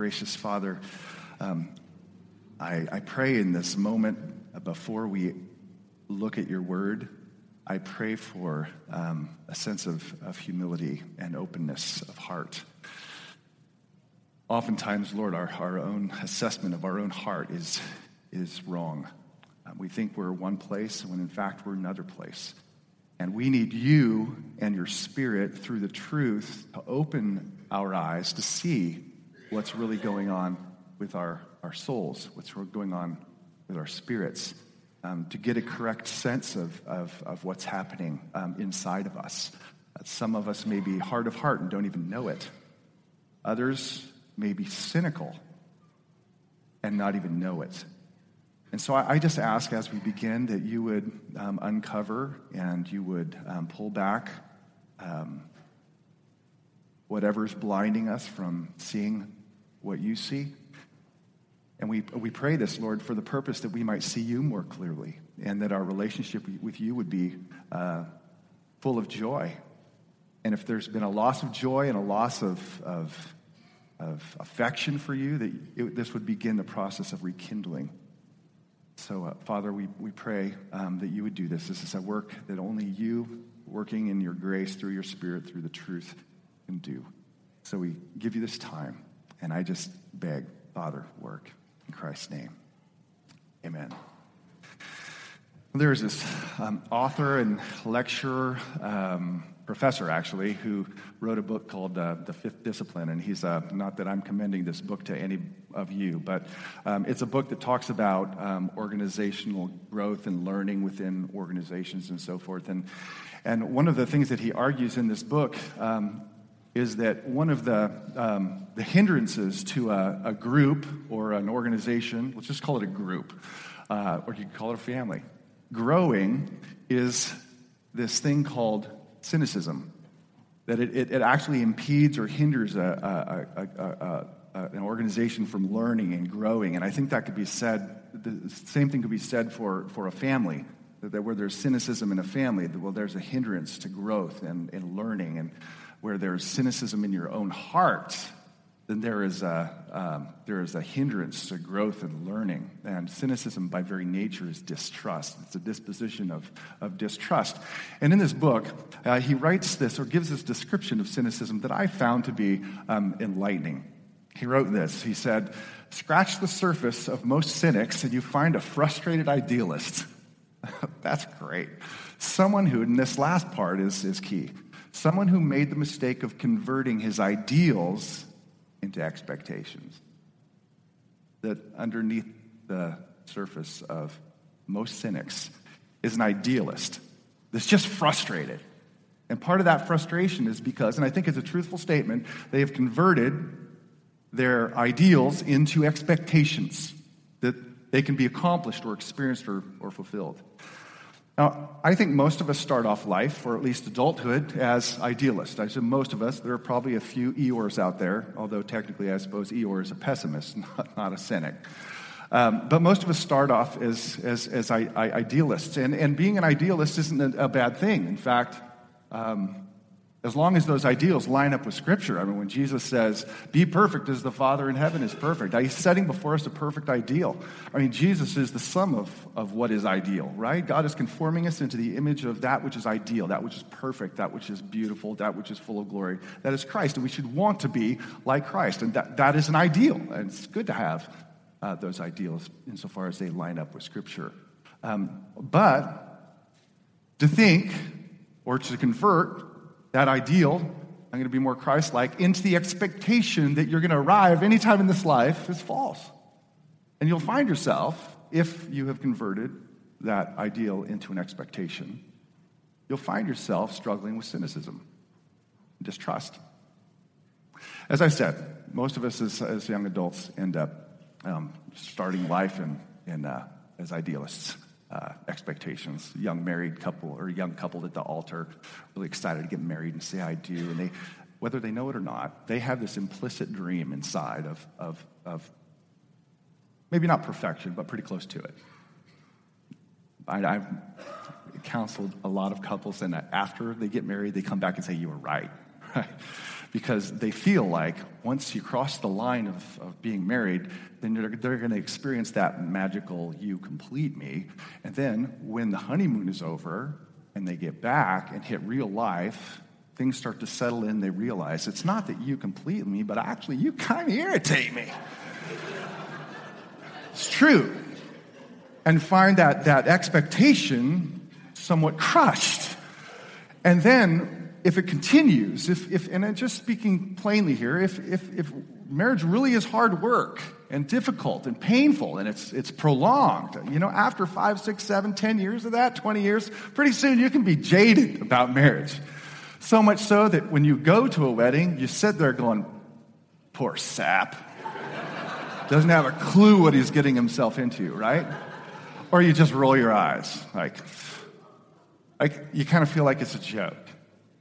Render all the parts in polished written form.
gracious Father, I pray in this moment, before we look at your word, I pray for a sense of humility and openness of heart. Oftentimes, Lord, our own assessment of our own heart is wrong. We think we're one place when in fact we're another place. And we need you and your Spirit through the truth to open our eyes to see what's really going on with our souls, what's going on with our spirits, to get a correct sense of what's happening inside of us. Some of us may be hard of heart and don't even know it. Others may be cynical and not even know it. And so I just ask as we begin that you would uncover and you would pull back whatever's blinding us from seeing what you see. And we pray this, Lord, for the purpose that we might see you more clearly and that our relationship with you would be full of joy. And if there's been a loss of joy and a loss of affection for you, that this would begin the process of rekindling. So, Father, we pray that you would do this. This is a work that only you, working in your grace, through your Spirit, through the truth, can do. So we give you this time, and I just beg, Father, work in Christ's name. Amen. There is this author and lecturer, professor, actually, who wrote a book called The Fifth Discipline, and he's, not that I'm commending this book to any of you, but it's a book that talks about organizational growth and learning within organizations and so forth, and one of the things that he argues in this book is that one of the hindrances to a group or an organization, let's just call it a group, or you could call it a family, growing is this thing called cynicism, that it actually impedes or hinders an organization from learning and growing. And I think that could be said, the same thing could be said for a family, that where there's cynicism in a family, well, there's a hindrance to growth and learning. And where there's cynicism in your own heart, then there is a hindrance to growth and learning. And cynicism, by very nature, is distrust. It's a disposition of distrust. And in this book, he writes this or gives this description of cynicism that I found to be enlightening. He wrote this. He said, "Scratch the surface of most cynics, and you find a frustrated idealist." That's great. Someone who, in this last part, is key. Someone who made the mistake of converting his ideals into expectations. That underneath the surface of most cynics is an idealist that's just frustrated. And part of that frustration is because, and I think it's a truthful statement, they have converted their ideals into expectations that they can be accomplished or experienced or fulfilled. Now, I think most of us start off life, or at least adulthood, as idealists. I said most of us. There are probably a few Eeyores out there, although technically I suppose Eeyore is a pessimist, not a cynic. But most of us start off as idealists. And being an idealist isn't a bad thing. In fact, as long as those ideals line up with Scripture. I mean, when Jesus says, "Be perfect as the Father in heaven is perfect," he's setting before us a perfect ideal. I mean, Jesus is the sum of what is ideal, right? God is conforming us into the image of that which is ideal, that which is perfect, that which is beautiful, that which is full of glory. That is Christ, and we should want to be like Christ, and that is an ideal. And it's good to have those ideals insofar as they line up with Scripture. But to think or to convert that ideal, I'm going to be more Christ-like, into the expectation that you're going to arrive anytime in this life is false. And you'll find yourself, if you have converted that ideal into an expectation, you'll find yourself struggling with cynicism, distrust. As I said, most of us as young adults end up starting life as idealists. Expectations. Young couple at the altar, really excited to get married and say, "I do." And they, whether they know it or not, they have this implicit dream inside of maybe not perfection, but pretty close to it. I've counseled a lot of couples, and after they get married, they come back and say, "You were right." because they feel like once you cross the line of being married, then they're going to experience that magical "you complete me." And then when the honeymoon is over and they get back and hit real life, things start to settle in. They realize it's not that you complete me, but actually you kind of irritate me. It's true. And find that expectation somewhat crushed. And then if it continues, if and I'm just speaking plainly here, if marriage really is hard work and difficult and painful and it's prolonged, after 5, 6, 7, 10 years of that, 20 years, pretty soon you can be jaded about marriage. So much so that when you go to a wedding, you sit there going, "Poor sap. Doesn't have a clue what he's getting himself into," right? Or you just roll your eyes. Like you kind of feel like it's a joke.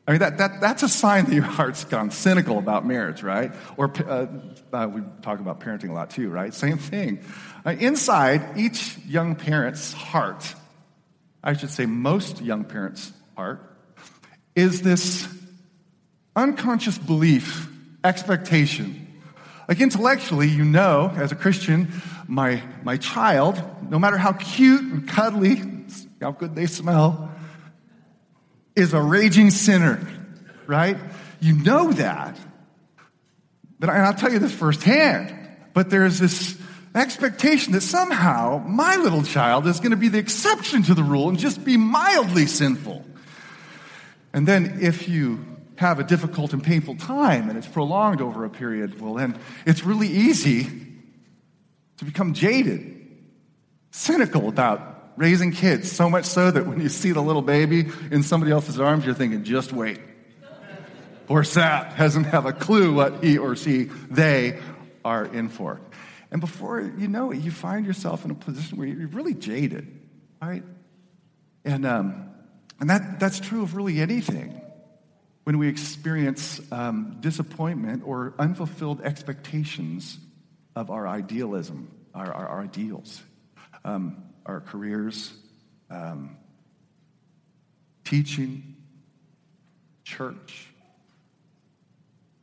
I mean, that's a sign that your heart's gone cynical about marriage, right? Or we talk about parenting a lot too, right? Same thing. Inside each young parent's heart, I should say most young parents' heart, is this unconscious belief, expectation. Like intellectually, as a Christian, my child, no matter how cute and cuddly, how good they smell, is a raging sinner, right? You know that. But I'll tell you this firsthand. But there's this expectation that somehow my little child is going to be the exception to the rule and just be mildly sinful. And then if you have a difficult and painful time and it's prolonged over a period, well, then it's really easy to become jaded, cynical about raising kids, so much so that when you see the little baby in somebody else's arms, you're thinking, just wait. Poor sap doesn't have a clue what he or she, they are in for. And before you know it, you find yourself in a position where you're really jaded, right? And that's true of really anything. When we experience disappointment or unfulfilled expectations of our idealism, our ideals, our careers, teaching, church,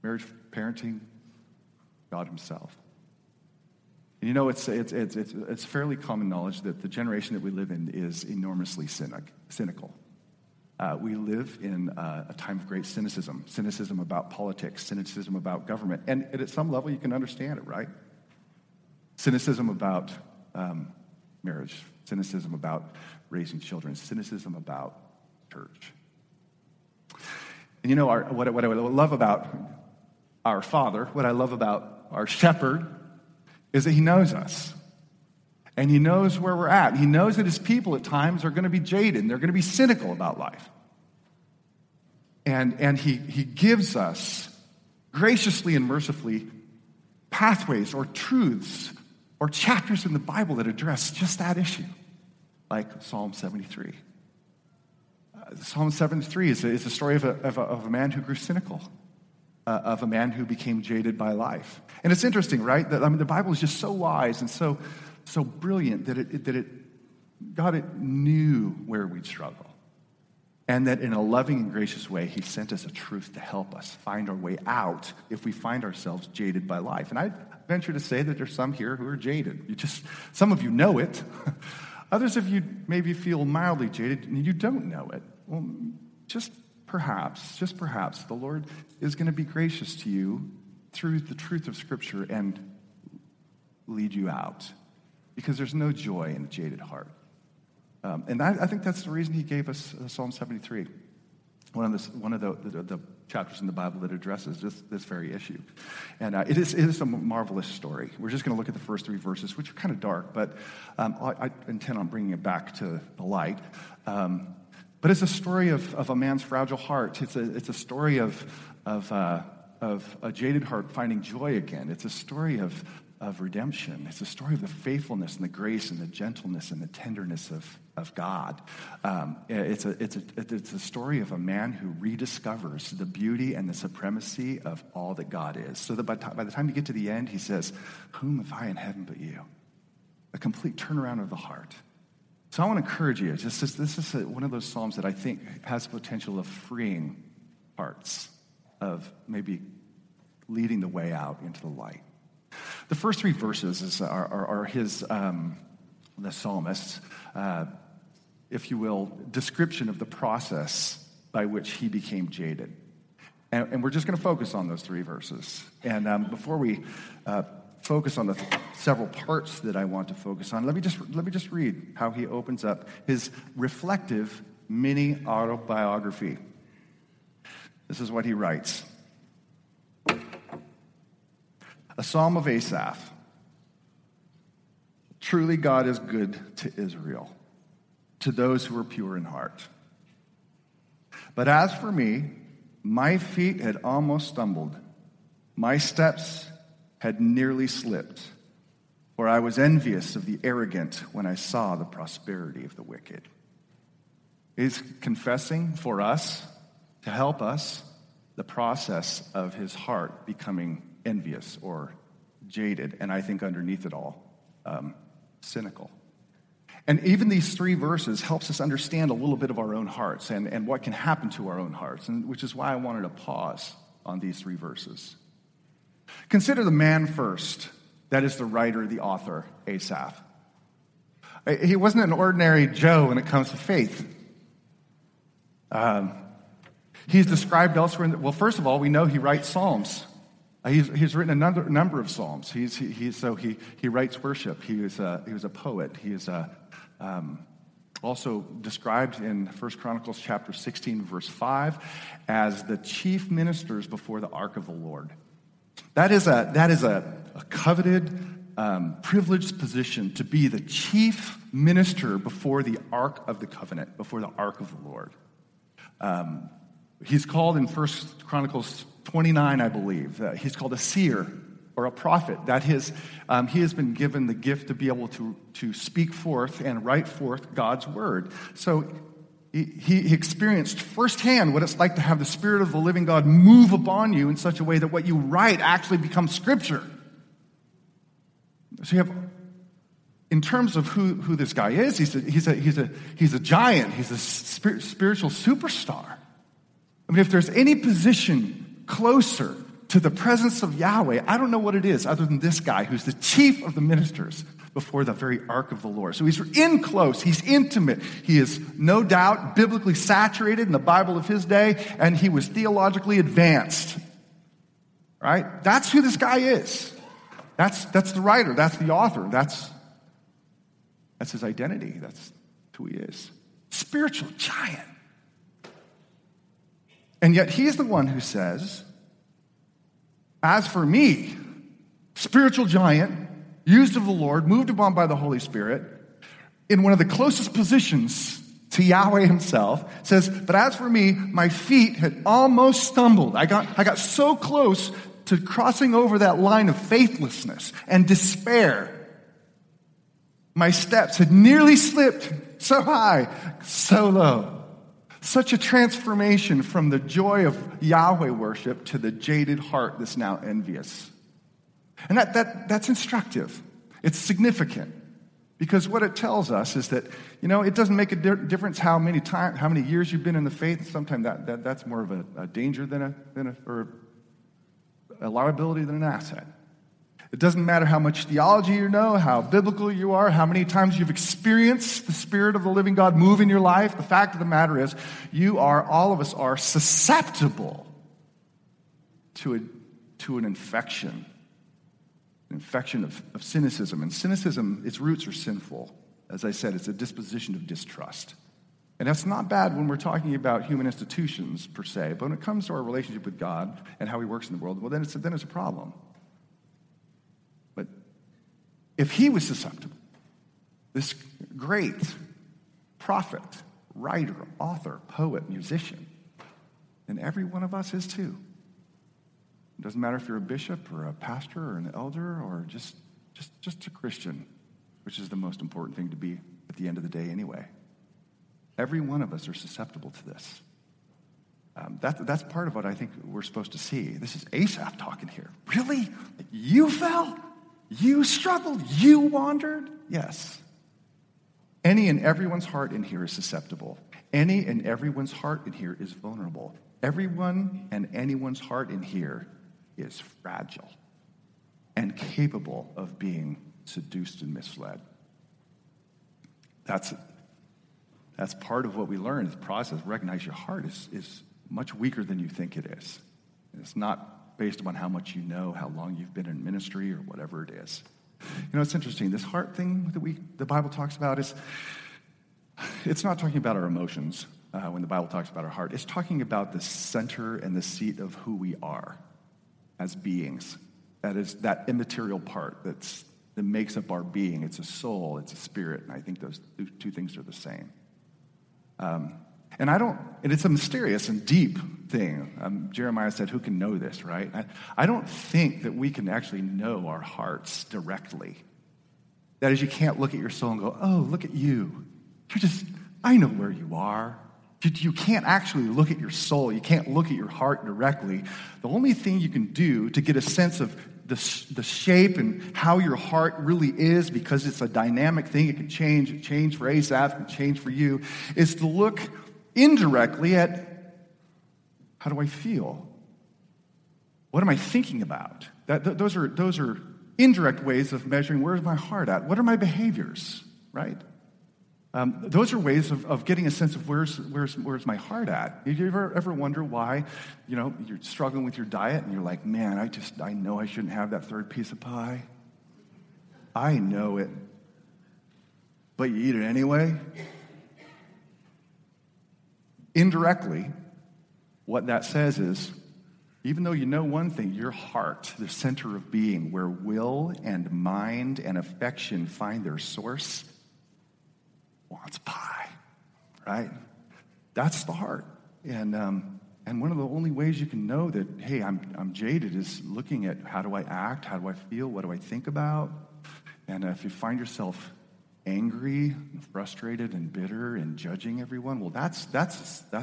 marriage, parenting, God Himself. And it's fairly common knowledge that the generation that we live in is enormously cynical. We live in a time of great cynicism about politics, cynicism about government. And at some level, you can understand it, right? Cynicism about marriage, cynicism about raising children, cynicism about church. And what I love about our Father, what I love about our Shepherd, is that He knows us. And He knows where we're at. He knows that His people at times are going to be jaded and they're going to be cynical about life. And he gives us graciously and mercifully pathways or truths or chapters in the Bible that address just that issue, like Psalm 73. Psalm 73 is the story of a man who grew cynical. Of a man who became jaded by life. And it's interesting, right? The Bible is just so wise and so brilliant that God knew where we'd struggle. And that in a loving and gracious way, He sent us a truth to help us find our way out if we find ourselves jaded by life. And I venture to say that there's some here who are jaded. Some of you know it. Others of you maybe feel mildly jaded and you don't know it. Well, just perhaps, the Lord is going to be gracious to you through the truth of Scripture and lead you out. Because there's no joy in a jaded heart. And I think that's the reason He gave us Psalm 73, one of the chapters in the Bible that addresses this very issue. And it is a marvelous story. We're just going to look at the first 3 verses, which are kind of dark, but I intend on bringing it back to the light. But it's a story of a man's fragile heart. It's a story of a jaded heart finding joy again. It's a story of redemption. It's a story of the faithfulness and the grace and the gentleness and the tenderness of God. It's a story of a man who rediscovers the beauty and the supremacy of all that God is. So that by the time you get to the end, he says, "Whom have I in heaven but you?" A complete turnaround of the heart. So I want to encourage you. This is one of those psalms that I think has the potential of freeing hearts, of maybe leading the way out into the light. The first three verses are his, the psalmist's, if you will, description of the process by which he became jaded. And we're just going to focus on those three verses. And before we focus on the several parts that I want to focus on, let me just read how he opens up his reflective mini autobiography. This is what he writes. A psalm of Asaph. Truly God is good to Israel, to those who are pure in heart. But as for me, my feet had almost stumbled. My steps had nearly slipped, for I was envious of the arrogant when I saw the prosperity of the wicked. He's confessing for us, to help us, the process of his heart becoming envious or jaded, and I think underneath it all, cynical. And even these three verses helps us understand a little bit of our own hearts and what can happen to our own hearts, and which is why I wanted to pause on these three verses. Consider the man first, that is the writer, the author, Asaph. He wasn't an ordinary Joe when it comes to faith. He's described elsewhere. First of all, we know he writes psalms. He's written a number of psalms. He writes worship. He was a poet. He is also described in 1 Chronicles chapter 16, verse 5, as the chief ministers before the ark of the Lord. That is a coveted, privileged position to be the chief minister before the ark of the covenant, before the ark of the Lord. He's called in 1 Chronicles 29, I believe, he's called a seer or a prophet. That is, he has been given the gift to be able to speak forth and write forth God's word. So he experienced firsthand what it's like to have the Spirit of the living God move upon you in such a way that what you write actually becomes scripture. So you have, in terms of who this guy is, he's a giant. He's a spiritual superstar. I mean, if there's any position closer to the presence of Yahweh, I don't know what it is other than this guy who's the chief of the ministers before the very ark of the Lord. So he's in close, he's intimate. He is no doubt biblically saturated in the Bible of his day, and he was theologically advanced. Right? That's who this guy is. That's the writer, that's the author, that's his identity, that's who he is. Spiritual giant. And yet he's the one who says, as for me, spiritual giant, used of the Lord, moved upon by the Holy Spirit, in one of the closest positions to Yahweh himself, says, but as for me, my feet had almost stumbled. I got so close to crossing over that line of faithlessness and despair. My steps had nearly slipped, so high, so low. Such a transformation from the joy of Yahweh worship to the jaded heart that's now envious. And that's instructive. It's significant. Because what it tells us is that, it doesn't make a difference how many years you've been in the faith. Sometimes that's more of a danger or a liability than an asset. It doesn't matter how much theology you know, how biblical you are, how many times you've experienced the Spirit of the living God move in your life. The fact of the matter is, all of us are susceptible to an infection. An infection of cynicism. And cynicism, its roots are sinful. As I said, it's a disposition of distrust. And that's not bad when we're talking about human institutions, per se. But when it comes to our relationship with God and how he works in the world, well, then it's a problem. If he was susceptible, this great prophet, writer, author, poet, musician, then every one of us is too. It doesn't matter if you're a bishop or a pastor or an elder or just a Christian, which is the most important thing to be at the end of the day anyway. Every one of us are susceptible to this. That's part of what I think we're supposed to see. This is Asaph talking here. Really? Like you fell? You struggled? You wandered? Yes. Any and everyone's heart in here is susceptible. Any and everyone's heart in here is vulnerable. Everyone and anyone's heart in here is fragile and capable of being seduced and misled. That's part of what we learn in the process. Recognize your heart is much weaker than you think it is. And it's not based upon how much you know, how long you've been in ministry, or whatever it is. You know, it's interesting. This heart thing that the Bible talks about is, it's not talking about our emotions when the Bible talks about our heart. It's talking about the center and the seat of who we are as beings. That is that immaterial part that makes up our being. It's a soul, it's a spirit, and I think those two things are the same. And it's a mysterious and deep thing. Jeremiah said, who can know this, right? I don't think that we can actually know our hearts directly. That is, you can't look at your soul and go, oh, look at you. I know where you are. You can't actually look at your soul. You can't look at your heart directly. The only thing you can do to get a sense of the shape and how your heart really is, because it's a dynamic thing, it can change. It changed for Asaph, it can change for you, is to look indirectly at, how do I feel? What am I thinking about? Those are indirect ways of measuring where's my heart at. What are my behaviors, right? Those are ways of getting a sense of where's my heart at. Did you ever wonder why, you're struggling with your diet and you're like, man, I know I shouldn't have that third piece of pie. I know it. But you eat it anyway. Indirectly, what that says is, even though you know one thing, your heart, the center of being, where will and mind and affection find their source, wants pie, right? That's the heart. And one of the only ways you can know that, hey, I'm jaded, is looking at how do I act, how do I feel, what do I think about? And if you find yourself angry and frustrated and bitter and judging everyone, well, that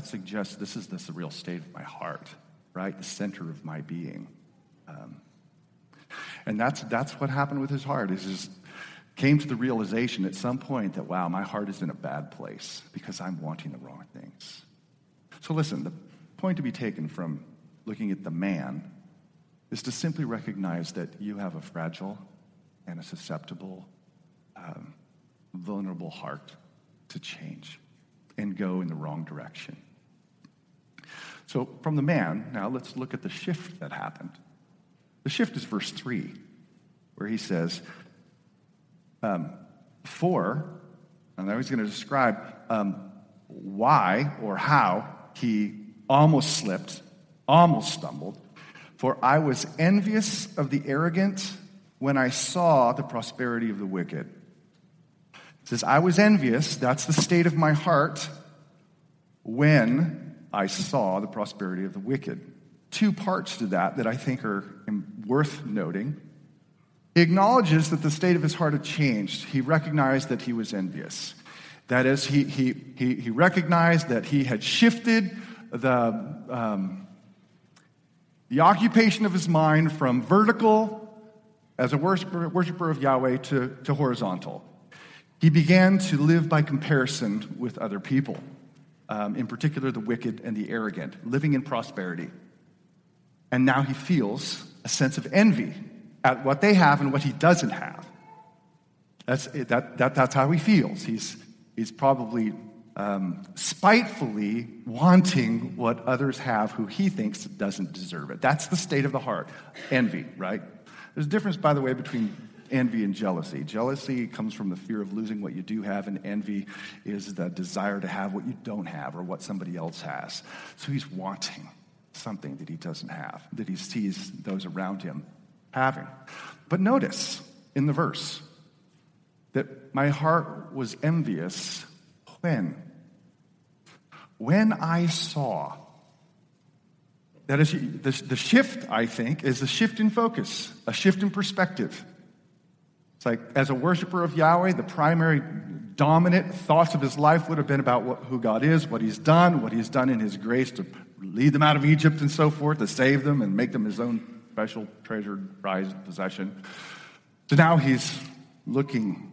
suggests this is the real state of my heart, right? The center of my being. And that's what happened with his heart, is just came to the realization at some point that, wow, my heart is in a bad place because I'm wanting the wrong things. So listen, the point to be taken from looking at the man is to simply recognize that you have a fragile and a susceptible, vulnerable heart to change and go in the wrong direction. So from the man, now let's look at the shift that happened. The shift is verse 3, where he says, and I was going to describe why or how he almost slipped, almost stumbled. For I was envious of the arrogant when I saw the prosperity of the wicked. It says, I was envious, that's the state of my heart, when I saw the prosperity of the wicked. Two parts to that I think are worth noting. He acknowledges that the state of his heart had changed. He recognized that he was envious. That is, he recognized that he had shifted the occupation of his mind from vertical, as a worshiper of Yahweh, to horizontal. He began to live by comparison with other people, in particular the wicked and the arrogant, living in prosperity. And now he feels a sense of envy at what they have and what he doesn't have. That's how he feels. He's probably spitefully wanting what others have who he thinks doesn't deserve it. That's the state of the heart. Envy, right? There's a difference, by the way, between envy and jealousy. Jealousy comes from the fear of losing what you do have, and envy is the desire to have what you don't have or what somebody else has. So he's wanting something that he doesn't have, that he sees those around him having. But notice in the verse that my heart was envious when I saw. That is, the shift, I think, is a shift in focus, a shift in perspective. It's like, as a worshiper of Yahweh, the primary dominant thoughts of his life would have been about who God is, what he's done in his grace to lead them out of Egypt and so forth, to save them and make them his own special, treasured, prized possession. So now he's looking,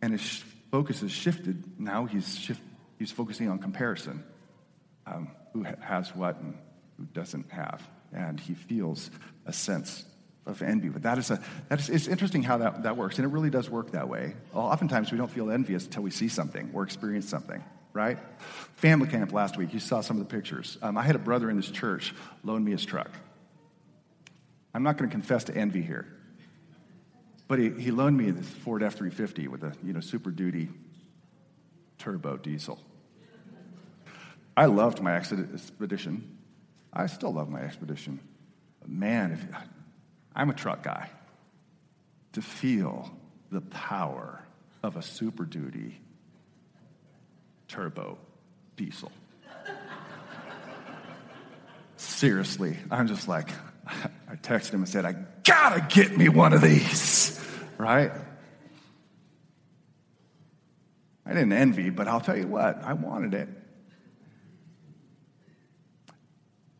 and his focus has shifted. Now he's focusing on comparison, who has what and who doesn't have. and he feels a sense of envy. But it's interesting how that works, and it really does work that way. Oftentimes, we don't feel envious until we see something or experience something, right? Family camp last week, you saw some of the pictures. I had a brother in this church loan me his truck. I'm not going to confess to envy here, but he loaned me this Ford F-350 with a Super Duty turbo diesel. I loved my expedition. I still love my expedition. But man, I'm a truck guy. To feel the power of a Super Duty turbo diesel. Seriously, I'm just like, I texted him and said, I gotta get me one of these, right? I didn't envy, but I'll tell you what, I wanted it.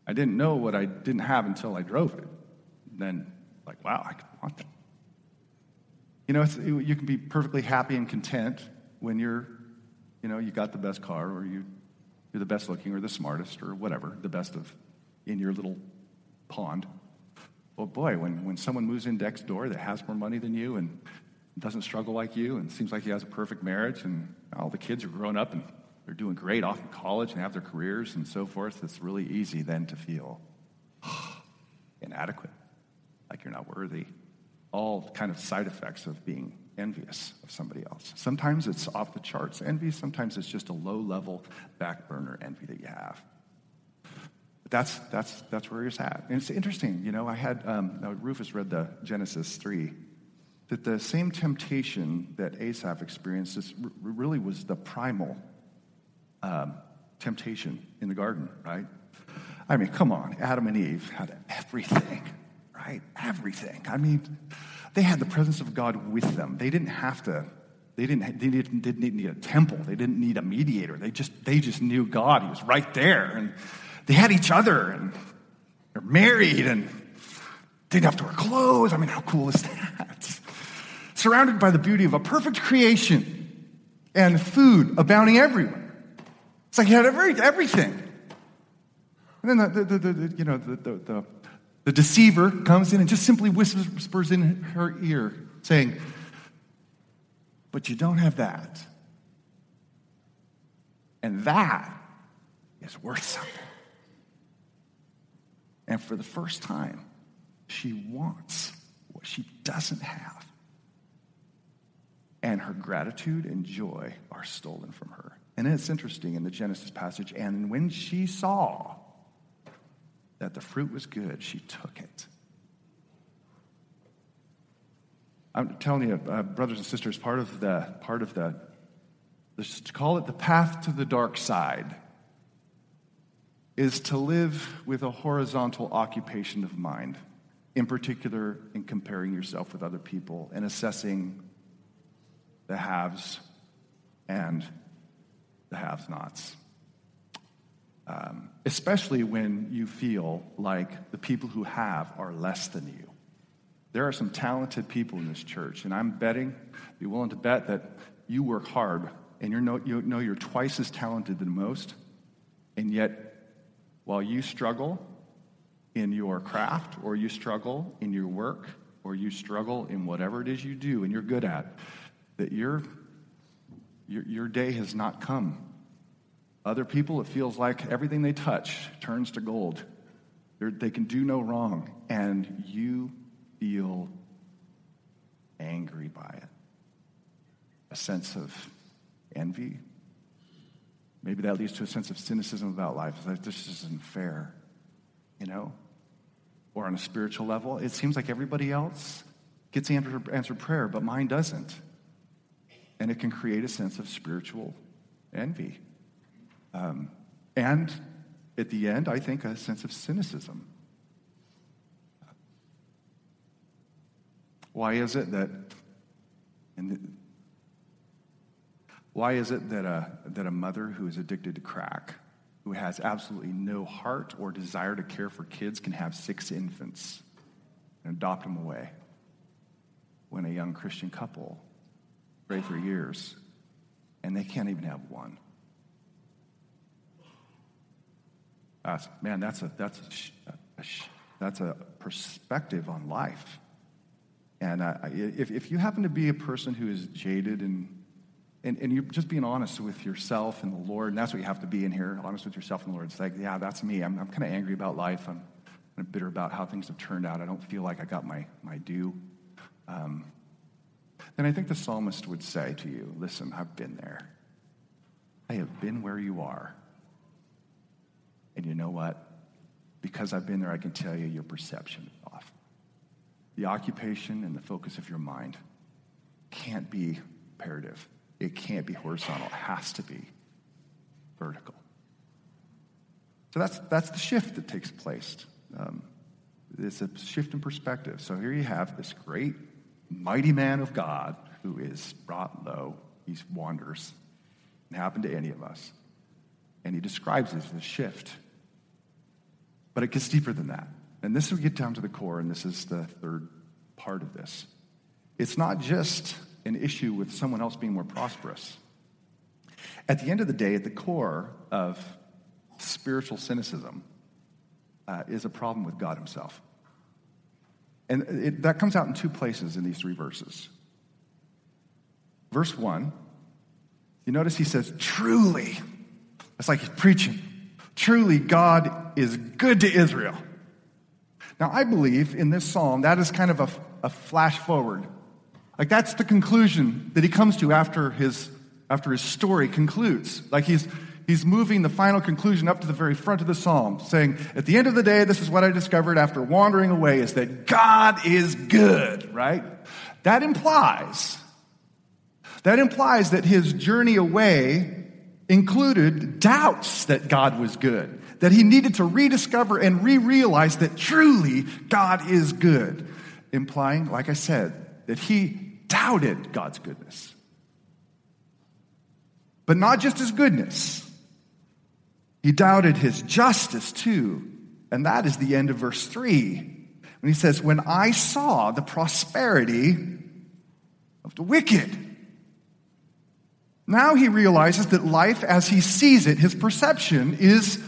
I didn't know what I didn't have until I drove it. Then, like, wow, I want that. You can be perfectly happy and content when you got the best car, or you're the best looking, or the smartest, or whatever, the best of in your little pond. Well, boy, when someone moves in next door that has more money than you and doesn't struggle like you, and seems like he has a perfect marriage, and all the kids are grown up and they're doing great off in college and have their careers and so forth, it's really easy then to feel inadequate, like you're not worthy. All kind of side effects of being envious of somebody else. Sometimes it's off the charts envy. Sometimes it's just a low-level back burner envy that you have. But that's where it's at. And it's interesting. I had Rufus read the Genesis 3. That the same temptation that Asaph experienced really was the primal temptation in the garden, right? I mean, come on. Adam and Eve had everything, right? Everything. I mean, they had the presence of God with them. They didn't have to. They didn't need a temple. They didn't need a mediator. They just knew God. He was right there, and they had each other, and they're married, and didn't have to wear clothes. I mean, how cool is that? Surrounded by the beauty of a perfect creation and food abounding everywhere. It's like he had everything. And then the deceiver comes in and just simply whispers in her ear, saying, but you don't have that. And that is worth something. And for the first time, she wants what she doesn't have. And her gratitude and joy are stolen from her. And it's interesting in the Genesis passage, and when she saw that the fruit was good, she took it. I'm telling you, brothers and sisters, let's call it the path to the dark side, is to live with a horizontal occupation of mind, in particular in comparing yourself with other people and assessing the haves and the have-nots. Especially when you feel like the people who have are less than you. There are some talented people in this church, and be willing to bet that you work hard, and you're twice as talented than most, and yet while you struggle in your craft, or you struggle in your work, or you struggle in whatever it is you do and you're good at, that your day has not come. Other people, it feels like everything they touch turns to gold. They can do no wrong, and you feel angry by it. A sense of envy. Maybe that leads to a sense of cynicism about life. It's like, this isn't fair, Or on a spiritual level, it seems like everybody else gets answered prayer, but mine doesn't. And it can create a sense of spiritual envy. And at the end, I think, a sense of cynicism. Why is it that a mother who is addicted to crack, who has absolutely no heart or desire to care for kids, can have 6 infants and adopt them away, when a young Christian couple pray for years and they can't even have one? Man, that's a That's a perspective on life. And if you happen to be a person who is jaded and you're just being honest with yourself and the Lord, and that's what you have to be in here, honest with yourself and the Lord. It's like, yeah, that's me. I'm kind of angry about life. I'm kind of bitter about how things have turned out. I don't feel like I got my due. Then I think the psalmist would say to you, listen, I've been there. I have been where you are. And you know what? Because I've been there, I can tell you your perception is off. The occupation and the focus of your mind can't be imperative. It can't be horizontal. It has to be vertical. So that's the shift that takes place. It's a shift in perspective. So here you have this great, mighty man of God who is brought low. He wanders. It can happen to any of us. And he describes it as a shift. But it gets deeper than that. And this will get down to the core, and this is the third part of this. It's not just an issue with someone else being more prosperous. At the end of the day, at the core of spiritual cynicism is a problem with God himself. And that comes out in two places in these three verses. Verse 1, you notice he says, truly. It's like he's preaching. Truly, God is good to Israel. Now, I believe in this psalm, that is kind of a flash forward. Like, that's the conclusion that he comes to after his story concludes. Like, he's moving the final conclusion up to the very front of the psalm, saying, at the end of the day, this is what I discovered after wandering away, is that God is good, right? That implies that his journey away included doubts that God was good, that he needed to rediscover and re-realize that truly God is good, implying, like I said, that he doubted God's goodness. But not just his goodness. He doubted his justice too. And that is the end of verse 3. When he says, when I saw the prosperity of the wicked. Now he realizes that life as he sees it, his perception is,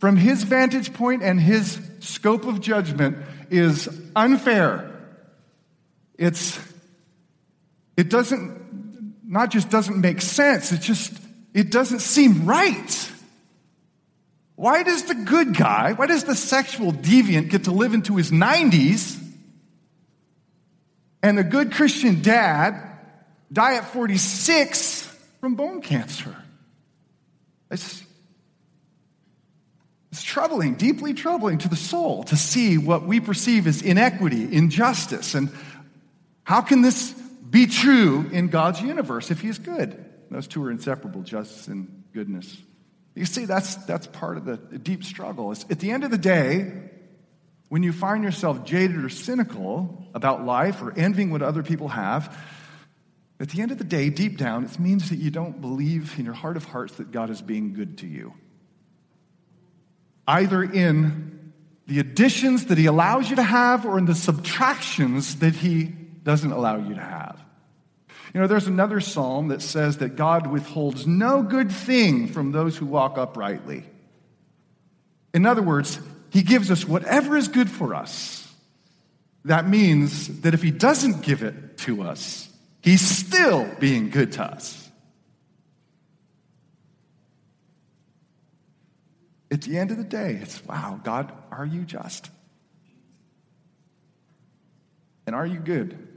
from his vantage point and his scope of judgment, is unfair. It doesn't make sense, it doesn't seem right. Why does the sexual deviant get to live into his 90s and the good Christian dad die at 46 from bone cancer? It's troubling, deeply troubling to the soul to see what we perceive as inequity, injustice, and how can this be true in God's universe if he's good? Those two are inseparable, justice and goodness. You see, that's part of the deep struggle. It's, at the end of the day, when you find yourself jaded or cynical about life or envying what other people have, at the end of the day, deep down, it means that you don't believe in your heart of hearts that God is being good to you. Either in the additions that he allows you to have or in the subtractions that he doesn't allow you to have. You know, there's another psalm that says that God withholds no good thing from those who walk uprightly. In other words, he gives us whatever is good for us. That means that if he doesn't give it to us, he's still being good to us. At the end of the day, it's, wow, God, are you just? And are you good?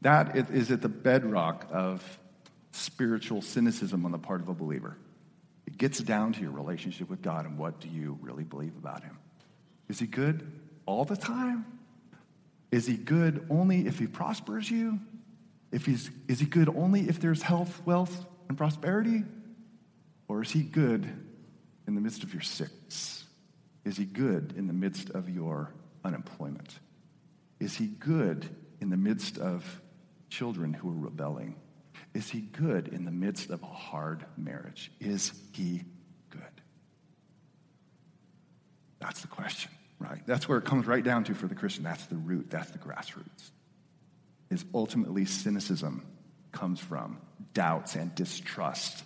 That is at the bedrock of spiritual cynicism on the part of a believer. It gets down to your relationship with God and what do you really believe about him? Is he good all the time? Is he good only if he prospers you? Is he good only if there's health, wealth, and prosperity? Or is he good in the midst of your sickness? Is he good in the midst of your unemployment? Is he good in the midst of children who are rebelling? Is he good in the midst of a hard marriage? Is he good? That's the question, right? That's where it comes right down to for the Christian. That's the root. That's the grassroots. Is ultimately cynicism comes from doubts and distrust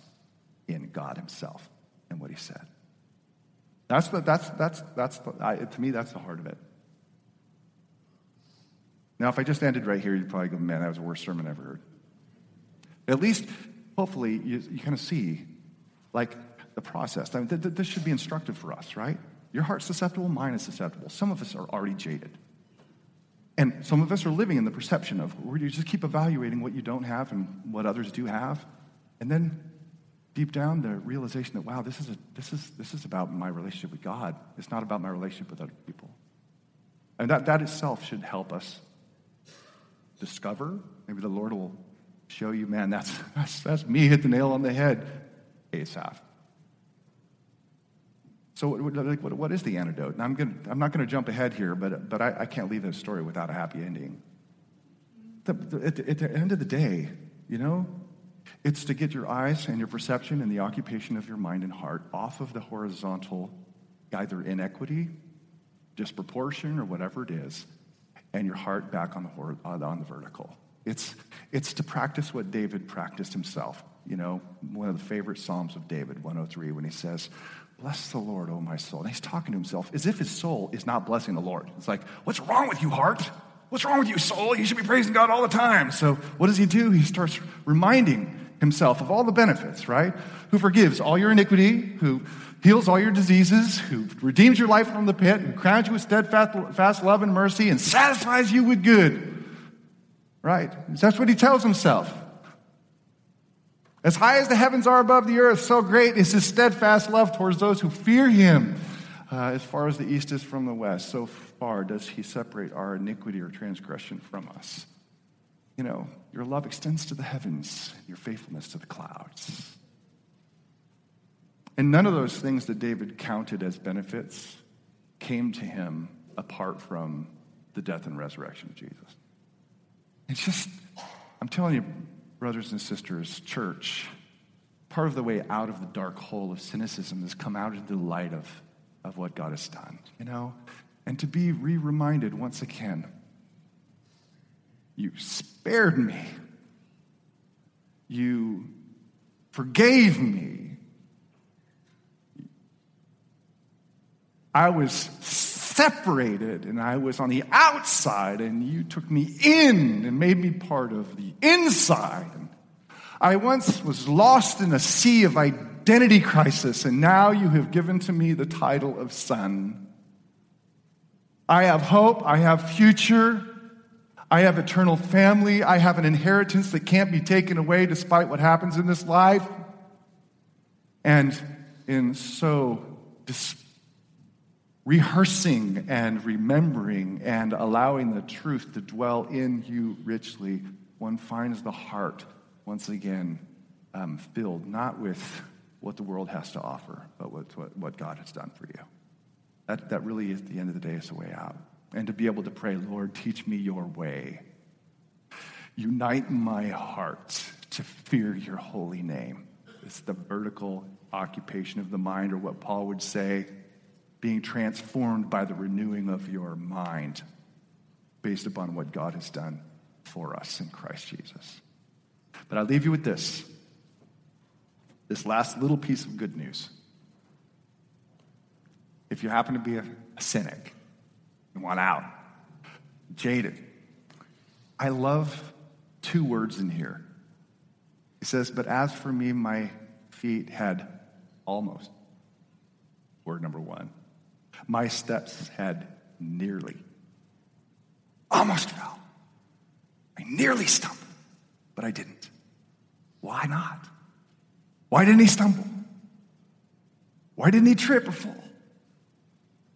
in God himself and what he said. To me, that's the heart of it. Now, if I just ended right here, you'd probably go, man, that was the worst sermon I ever heard. At least, hopefully, you kind of see, like, the process. I mean, this should be instructive for us, right? Your heart's susceptible, mine is susceptible. Some of us are already jaded. And some of us are living in the perception of, where you just keep evaluating what you don't have and what others do have. And then, deep down, the realization that, wow, this is about my relationship with God. It's not about my relationship with other people. And that itself should help us discover. Maybe the Lord will show you, man, that's me, hit the nail on the head, Asaph. So what is the antidote? And I'm not going to jump ahead here, but I can't leave this story without a happy ending. At the end of the day, you know, it's to get your eyes and your perception and the occupation of your mind and heart off of the horizontal, either inequity, disproportion, or whatever it is, and your heart back on the vertical. It's to practice what David practiced himself. You know, one of the favorite Psalms of David, 103, when he says, "Bless the Lord, O my soul." And he's talking to himself as if his soul is not blessing the Lord. It's like, what's wrong with you, heart? What's wrong with you, soul? You should be praising God all the time. So what does he do? He starts reminding himself of all the benefits, right? Who forgives all your iniquity, who heals all your diseases, who redeems your life from the pit, who crowns you with steadfast love and mercy, and satisfies you with good, right? That's what he tells himself. As high as the heavens are above the earth, so great is his steadfast love towards those who fear him. As far as the east is from the west, so far does he separate our iniquity or transgression from us. You know, your love extends to the heavens, your faithfulness to the clouds. And none of those things that David counted as benefits came to him apart from the death and resurrection of Jesus. It's just, I'm telling you, brothers and sisters, church, part of the way out of the dark hole of cynicism is come out into the light of what God has done, you know? And to be reminded once again, you spared me. You forgave me. I was separated, and I was on the outside, and you took me in and made me part of the inside. And I once was lost in a sea of identity crisis, and now you have given to me the title of son. I have hope. I have future. I have eternal family. I have an inheritance that can't be taken away despite what happens in this life. And in so rehearsing and remembering and allowing the truth to dwell in you richly, one finds the heart, once again, filled not with what the world has to offer, but what God has done for you. That really is, at the end of the day, is the way out. And to be able to pray, Lord, teach me your way. Unite my heart to fear your holy name. It's the vertical occupation of the mind, or what Paul would say, being transformed by the renewing of your mind based upon what God has done for us in Christ Jesus. But I leave you with this last little piece of good news. If you happen to be a cynic and want out, jaded, I love two words in here. He says, but as for me, my feet had almost, word number one. My steps had nearly, almost fell. I nearly stumbled, but I didn't. Why not? Why didn't he stumble? Why didn't he trip or fall?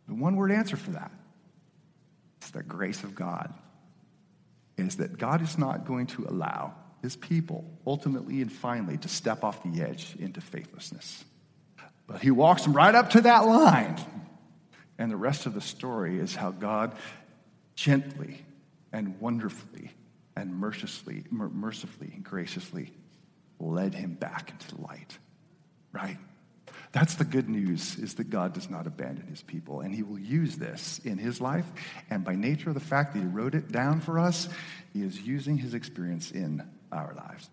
The one-word answer for that is the grace of God. It is that God is not going to allow his people, ultimately and finally, to step off the edge into faithlessness. But he walks them right up to that line. And the rest of the story is how God gently and wonderfully and mercifully and graciously led him back into the light, right? That's the good news, is that God does not abandon his people, and he will use this in his life. And by nature of the fact that he wrote it down for us, he is using his experience in our lives.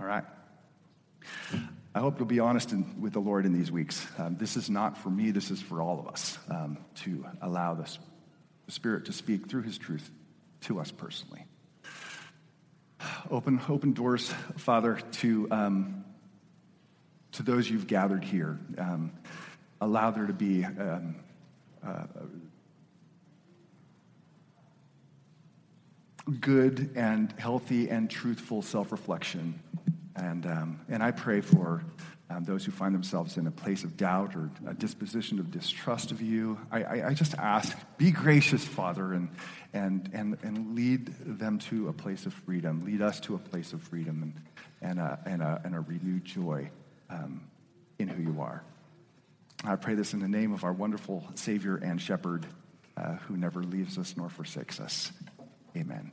All right. I hope you'll be honest with the Lord in these weeks. This is not for me, this is for all of us, to allow the Spirit to speak through his truth to us personally. Open doors, Father, to those you've gathered here. Allow there to be good and healthy and truthful self-reflection. And I pray for those who find themselves in a place of doubt or a disposition of distrust of you. I just ask, be gracious, Father, and lead them to a place of freedom. Lead us to a place of freedom and a renewed joy in who you are. I pray this in the name of our wonderful Savior and Shepherd, who never leaves us nor forsakes us. Amen.